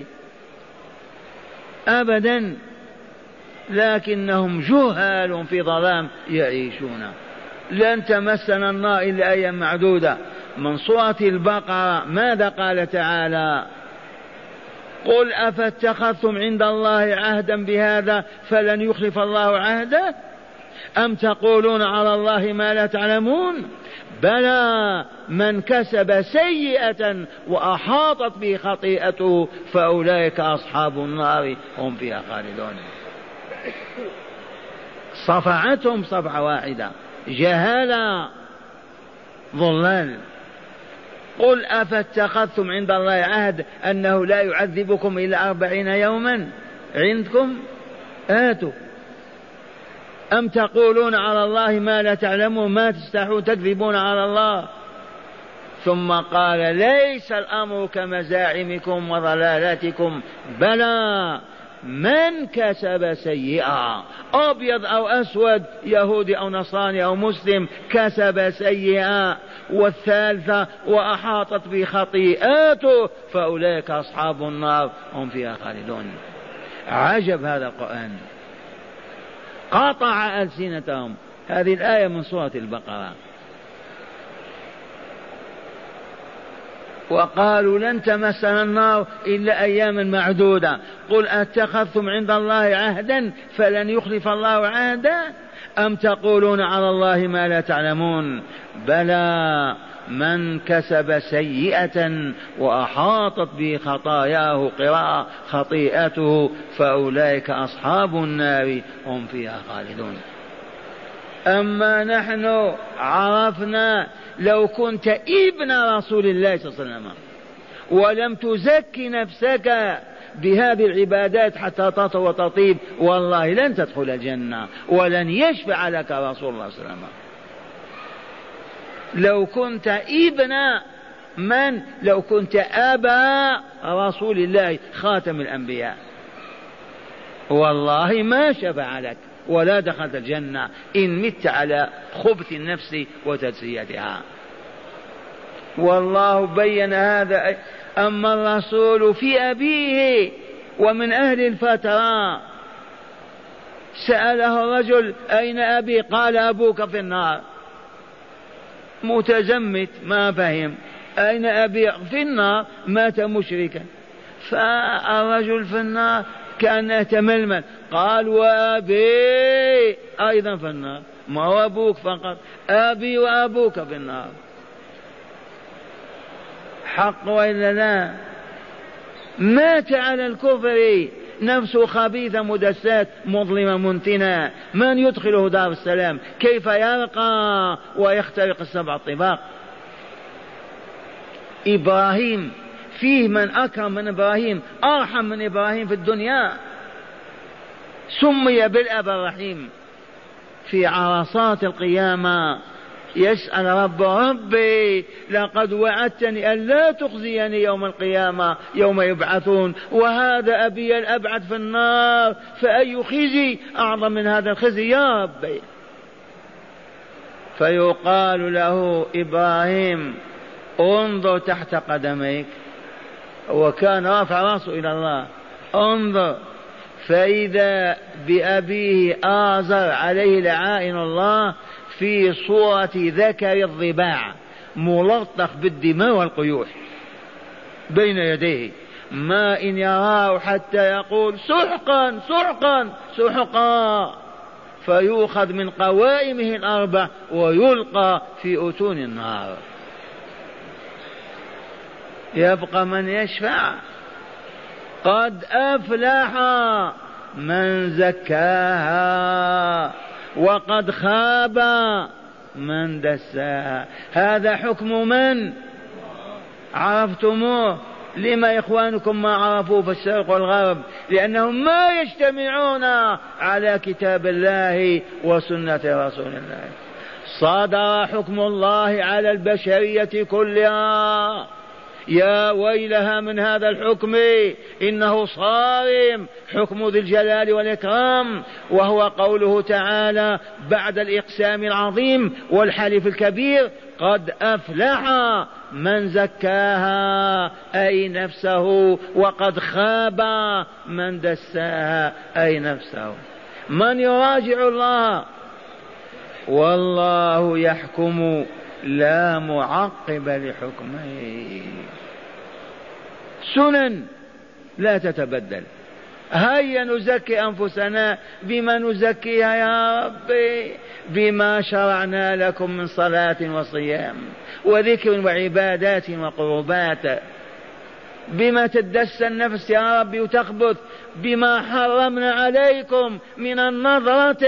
أبدا، لكنهم جهال في ظلام يعيشون. لن تمسنا النار إلا أيام معدودة. من سورة البقرة ماذا قال تعالى؟ قل أفاتخذتم عند الله عهدا بهذا فلن يخلف الله عهده أم تقولون على الله ما لا تعلمون. بلى من كسب سيئة وأحاطت به خطيئته فأولئك أصحاب النار هم فيها خالدون. صفعتهم صفعة واحدة، جهالة ضلال. قل أفاتخذتم عند الله عهد أنه لا يعذبكم إلا 40 يوما عندكم؟ آتوا. أم تقولون على الله ما لا تعلمون، ما تستحون تكذبون على الله. ثم قال ليس الأمر كمزاعمكم وضلالاتكم بلى من كسب سيئة، أبيض أو أسود يهودي أو نصراني أو مسلم كسب سيئة والثالثة وأحاطت بخطيئاته فأولئك أصحاب النار هم فيها خالدون. عجب هذا القرآن، قطع ألسنتهم. هذه الآية من سورة البقرة. وقالوا لن تمسنا النار إلا أياما معدودة. قل أتخذتم عند الله عهدا فلن يخلف الله عهدا أم تقولون على الله ما لا تعلمون. بلى من كسب سيئة وأحاطت بخطاياه قراءة خطيئته فأولئك أصحاب النار هم فيها خالدون. أما نحن عرفنا لو كنت ابن رسول الله صلى الله عليه وسلم ولم تزكي نفسك بهذه العبادات حتى تطهر وتطيب والله لن تدخل الجنة ولن يشفع لك رسول الله صلى الله عليه وسلم. لو كنت ابن من؟ لو كنت أبا رسول الله خاتم الأنبياء والله ما شفع لك ولا دخلت الجنة إن مت على خبث النفس وتزكيتها. والله بين هذا. أما الرسول في أبيه ومن أهل الفترة، سأله الرجل أين أبي؟ قال أبوك في النار. متزمت ما فهم. أين أبي؟ في النار. مات مشركا. فالرجل في النار كأنه تململ. قال وأبي أيضا في النار، ما هو أبوك فقط، أبي وأبوك في النار. حق وإلا لا؟ مات على الكفر، نفسه خبيثة مدسات مظلمة منتنة، من يدخله دار السلام؟ كيف يرقى ويخترق 7 طباق؟ إبراهيم، فيه من أكرم من إبراهيم، أرحم من إبراهيم في الدنيا، سمي بالأب الرحيم. في عرصات القيامة يسأل ربي لقد وعدتني ألا تخزيني يوم القيامة يوم يبعثون، وهذا أبي الأبعد في النار، فأي خزي أعظم من هذا الخزي يا ربي؟ فيقال له إبراهيم انظر تحت قدميك، وكان رافع راسه إلى الله، انظر فإذا بأبيه آزر عليه لعائن الله في صورة ذكر الضباع ملطخ بالدماء والقيوح بين يديه، ما إن يراه حتى يقول سحقا سحقا سحقا، فيؤخذ من قوائمه الأربع ويلقى في أتون النار. يبقى من يشفع؟ قد أفلح من زكاها وقد خاب من دساها. هذا حكم من عرفتموه. لما إخوانكم ما عرفوا في الشرق والغرب؟ لأنهم ما يجتمعون على كتاب الله وسنة رسول الله. صدر حكم الله على البشرية كلها، يا ويلها من هذا الحكم، إنه صارم، حكم ذي الجلال والإكرام، وهو قوله تعالى بعد الإقسام العظيم والحلف الكبير قد أفلح من زكاها أي نفسه، وقد خاب من دساها أي نفسه. من يراجع الله؟ والله يحكم لا معقب لحكمه، سنن لا تتبدل. هيا نزكي أنفسنا، بما نزكيها يا ربي؟ بما شرعنا لكم من صلاة وصيام وذكر وعبادات وقربات. بما تدس النفس يا ربي وتخبث؟ بما حرمنا عليكم من النظرة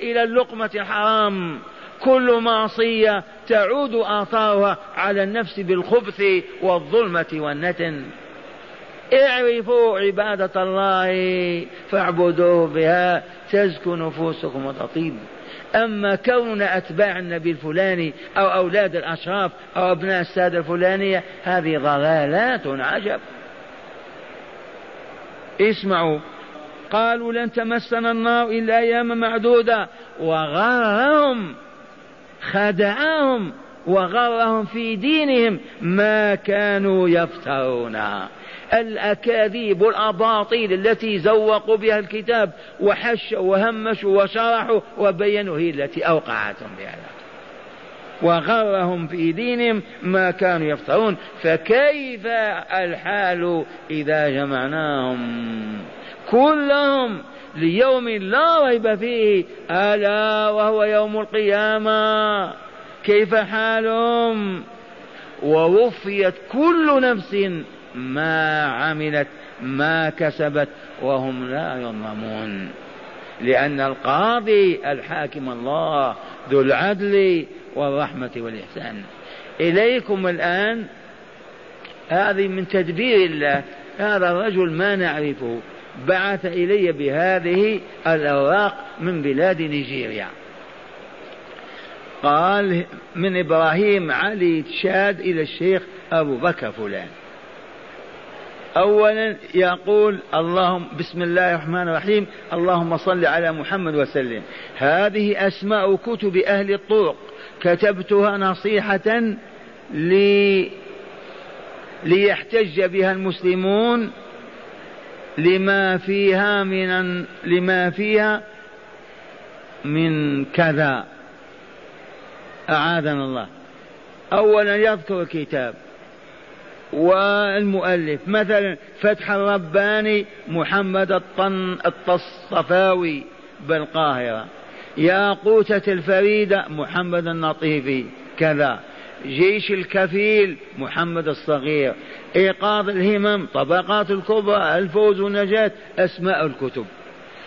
إلى اللقمة الحرام. كل معصية تعود آثارها على النفس بالخبث والظلمة والنتن. اعرفوا عبادة الله فاعبدوه بها تزكو نفوسكم وتطيب. أما كون أتباع النبي الفلاني أو أولاد الأشراف أو أبناء السادة الفلانية، هذه ضلالات عجب. اسمعوا، قالوا لن تمسنا النار إلا أياما معدودة، وغرهم، خدعهم وغرهم في دينهم ما كانوا يفترون. الأكاذيب والأباطيل التي زوقوا بها الكتاب وحشوا وهمشوا وشرحوا وبينوا هي التي أوقعتهم بها، وغرهم في دينهم ما كانوا يفترون. فكيف الحال إذا جمعناهم كلهم ليوم لا ريب فيه، ألا وهو يوم القيامة؟ كيف حالهم؟ ووفيت كل نفس ما عملت ما كسبت وهم لا يظلمون، لأن القاضي الحاكم الله ذو العدل والرحمة والإحسان. إليكم الآن هذه من تدبير الله. هذا الرجل ما نعرفه بعث إلي بهذه الأوراق من بلاد نيجيريا، قال من إبراهيم علي تشاد إلى الشيخ أبو بكر فلان. أولا يقول اللهم بسم الله الرحمن الرحيم، اللهم صل على محمد وسلم. هذه أسماء كتب أهل الطرق كتبتها نصيحة ليحتج بها المسلمون لما فيها من كذا، أعاذنا الله. أولا يذكر الكتاب والمؤلف، مثلا فتح الرباني محمد الطصفاوي بالقاهرة، ياقوتة الفريدة محمد النطيفي كذا، جيش الكفيل محمد الصغير، إيقاظ الهمم، طبقات الكبرى، الفوز والنجاة، أسماء الكتب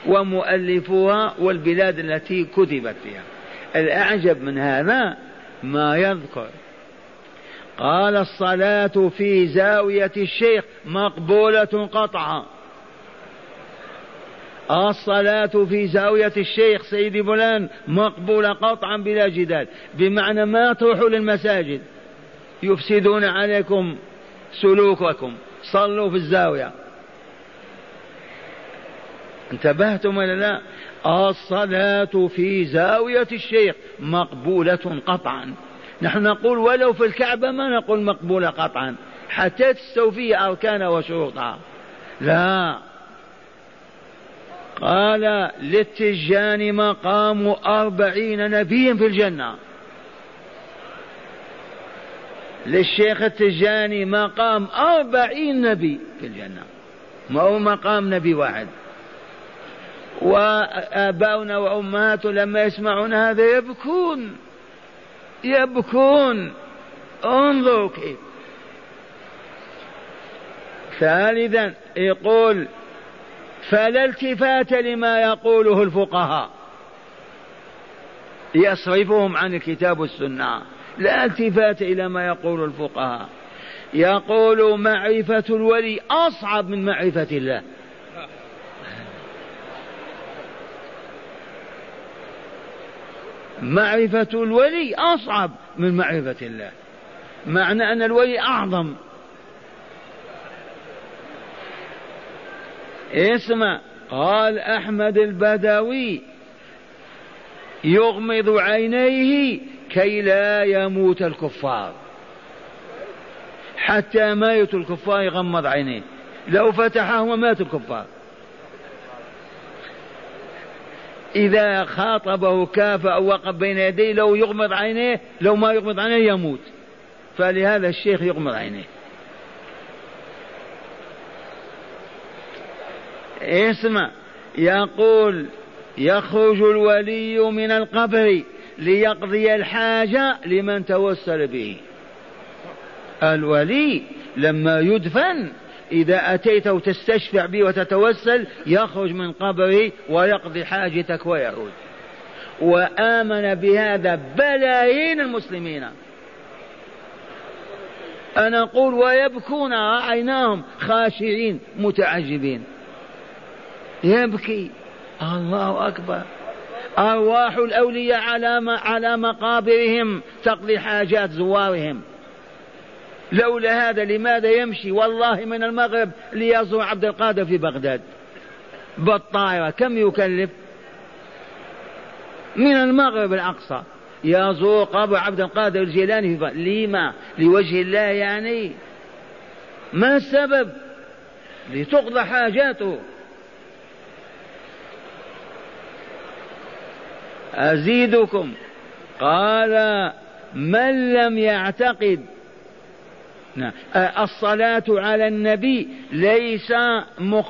ومؤلفوها والبلاد التي كتبت فيها. الأعجب من هذا ما يذكر. قال الصلاة في زاوية الشيخ مقبولة قطعا. الصلاة في زاوية الشيخ سيدي فلان مقبولة قطعا بلا جدال، بمعنى ما تروحوا للمساجد يفسدون عليكم سلوككم، صلوا في الزاوية. انتبهتم ولا لا؟ الصلاة في زاوية الشيخ مقبولة قطعا. نحن نقول ولو في الكعبة ما نقول مقبولة قطعا حتى تستوفي أركان وشروطها، لا. قال للتجان مقام 40 نبيا في الجنة، للشيخ التجاني مقام 40 نبي في الجنة، ما هو مقام نبي واحد. وآباؤنا وأمهاتنا لما يسمعون هذا يبكون يبكون، انظروا كيف. ثالثا يقول فلا التفات لما يقوله الفقهاء يصرفهم عن الكتاب والسنة، لا التفات إلى ما يقول الفقهاء. يقول معرفة الولي أصعب من معرفة الله. معرفة الولي أصعب من معرفة الله، معنى أن الولي أعظم. اسمع، قال أحمد البدوي يغمض عينيه كي لا يموت الكفار، حتى ما يموت الكفار يغمض عينيه، لو فتحه ومات الكفار. إذا خاطبه كافر أو وقف بين يديه لو يغمض عينيه، لو ما يغمض عينيه يموت، فلهذا الشيخ يغمض عينيه. اسمع، يقول يخرج الولي من القبر ليقضي الحاجة لمن توسل به. الولي لما يدفن إذا أتيته وتستشفع به وتتوسل يخرج من قبره ويقضي حاجتك ويعود. وآمن بهذا بلايين المسلمين. أنا أقول ويبكون عيناهم خاشعين متعجبين، يبكي. الله أكبر. أرواح الأولياء على مقابرهم تقضي حاجات زوارهم. لولا هذا لماذا يمشي والله من المغرب ليزور عبد القادر في بغداد بالطائرة؟ كم يكلف من المغرب الأقصى يزور قبر عبد القادر الجيلاني في بغداد؟ لما؟ لوجه الله يعني؟ ما السبب؟ لتقضى حاجاته. أزيدكم، قال من لم يعتقد الصلاة على النبي ليس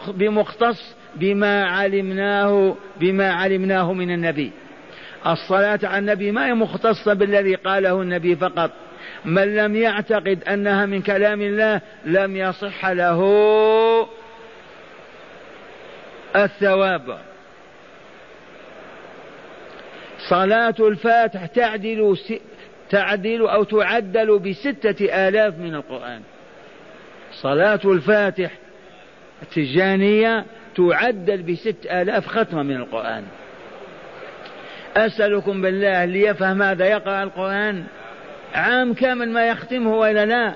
بمختص بما علمناه من النبي. الصلاة على النبي ما هي مختصة بالذي قاله النبي فقط. من لم يعتقد أنها من كلام الله لم يصح له الثواب. صلاة الفاتح تعدل أو تعدل ب6,000 من القرآن. صلاة الفاتح التجانية تعدل ب6,000 ختمة من القرآن. أسألكم بالله اللي يفهم هذا يقرأ القرآن عام كامل ما يختمه ولا لا؟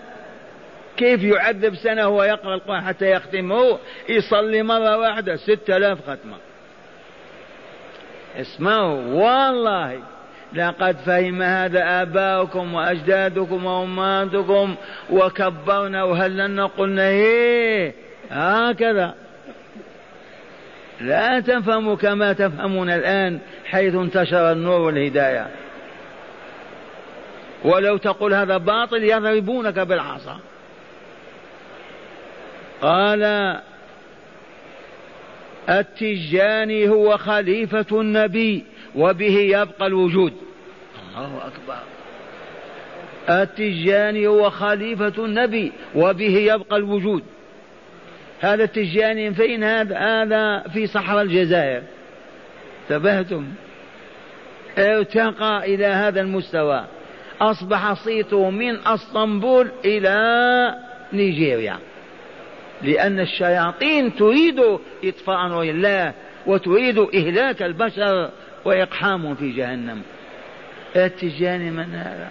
كيف يعذب سنة ويقرأ القرآن حتى يختمه؟ يصلي مرة واحدة 6,000 ختمة. اسمعوا والله لقد فهم هذا آباؤكم وأجدادكم وأمهاتكم، وكبرنا وهللنا قلنا إيه هكذا. لا تفهموا كما تفهمون الآن حيث انتشر النور والهداية، ولو تقول هذا باطل يضربونك بالعصا. قال التجاني هو خليفة النبي وبه يبقى الوجود. الله أكبر. التجاني هو خليفة النبي وبه يبقى الوجود. هذا التجاني فين؟ هذا في صحراء الجزائر. تبهتم، ارتقى إلى هذا المستوى. أصبح صيته من اسطنبول إلى نيجيريا، لأن الشياطين تريد إطفاء نور الله وتريد إهلاك البشر وإقحامهم في جهنم. التجاني من هذا؟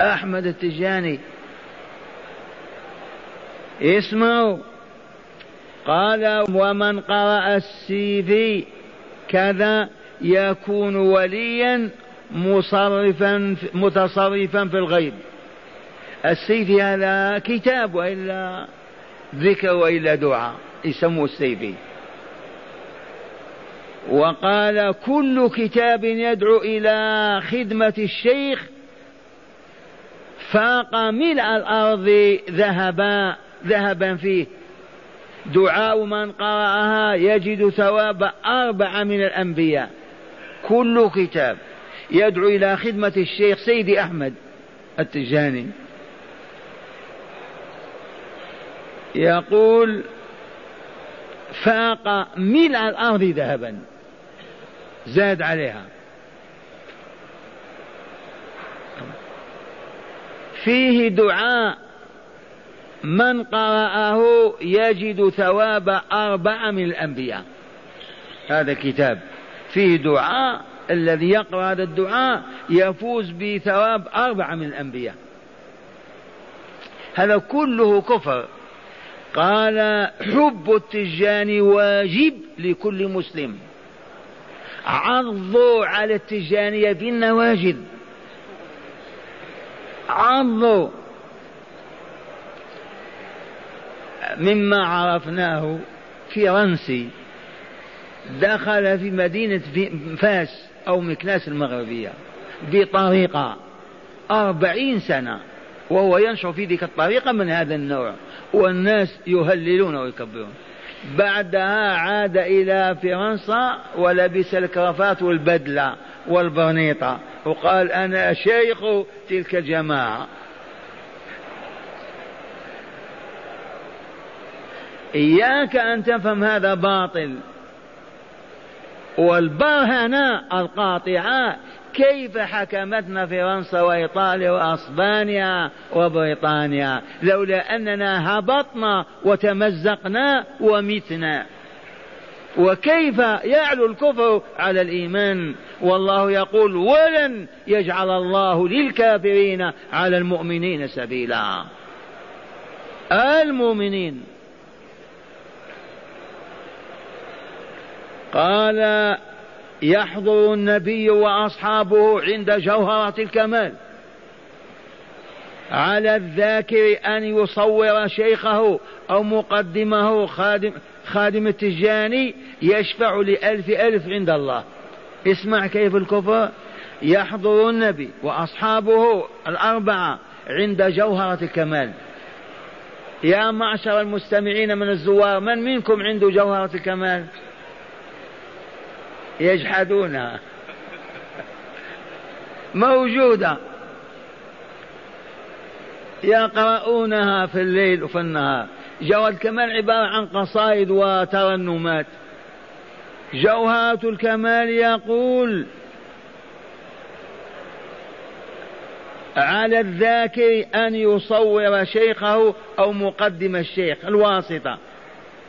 أحمد التجاني. اسمعوا، قال ومن قرأ السيدي كذا يكون وليا متصرفا في الغيب. السيدي هذا كتاب وإلا ذكر وإلا دعاء يسموه السيدي. وقال كل كتاب يدعو إلى خدمة الشيخ فاق ملء الأرض ذهبا فيه، دعاء من قرأها يجد ثواب 4 من الأنبياء. كل كتاب يدعو إلى خدمة الشيخ سيدي أحمد التجاني. يقول فاق ملء الأرض ذهبا، زاد عليها. فيه دعاء من قرأه يجد ثواب 4 من الأنبياء. هذا كتاب فيه دعاء، الذي يقرأ هذا الدعاء يفوز بثواب 4 من الأنبياء. هذا كله كفر. قال حب التجاني واجب لكل مسلم. عضوا على التجانية بالنواجذ، عضوا. مما عرفناه فرنسي دخل في مدينة فاس أو مكناس المغربية بطريقة 40 سنة وهو ينشر في ذيك الطريقة من هذا النوع، والناس يهللون ويكبرون. بعدها عاد إلى فرنسا ولبس الكرافات والبدلة والبرنيطة وقال أنا شيخ تلك الجماعة. إياك أن تفهم هذا باطل. والبرهنة القاطعة كيف حكمتنا فرنسا وإيطاليا وأسبانيا وبريطانيا، لولا أننا هبطنا وتمزقنا ومتنا. وكيف يعلو الكفر على الإيمان؟ والله يقول ولن يجعل الله للكافرين على المؤمنين سبيلا. المؤمنين. قال يحضر النبي وأصحابه عند جوهرة الكمال، على الذاكر أن يصور شيخه أو مقدمه خادم التجاني يشفع 1,000 عند الله. اسمع كيف الكفر. يحضر النبي وأصحابه 4 عند جوهرة الكمال. يا معشر المستمعين من الزوار، من منكم عنده جوهرة الكمال؟ يجحدونها، موجودة، يقرؤونها في الليل وفي النهار. جوهرة الكمال عبارة عن قصائد وترنمات. جوهرة الكمال يقول على الذاكر أن يصور شيخه أو مقدم الشيخ الواسطة.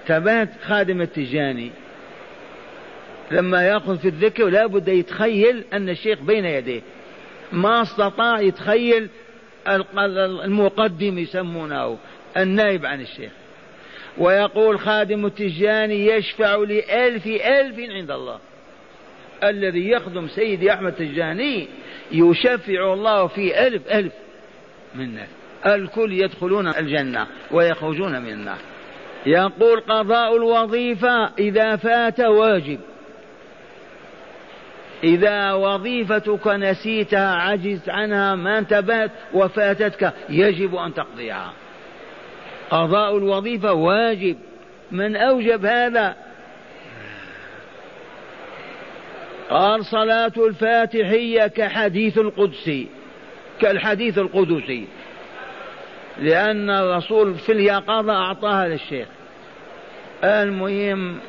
تبات خادم التجاني لما يأخذ في الذكر لا بد يتخيل أن الشيخ بين يديه، ما استطاع يتخيل المقدم يسمونه النائب عن الشيخ. ويقول خادم التجاني يشفع 1,000 عند الله. الذي يخدم سيدي أحمد التجاني يشفع الله في 1,000 منه. الكل يدخلون الجنة ويخرجون من النار. يقول قضاء الوظيفة إذا فات واجب، إذا وظيفتك نسيتها، عجزت عنها، ما انتبهت وفاتتك، يجب أن تقضيها. قضاء الوظيفة واجب. من أوجب هذا؟ قال صلاة الفاتحية كالحديث القدسي، لأن الرسول في اليقظة أعطاها للشيخ. المهم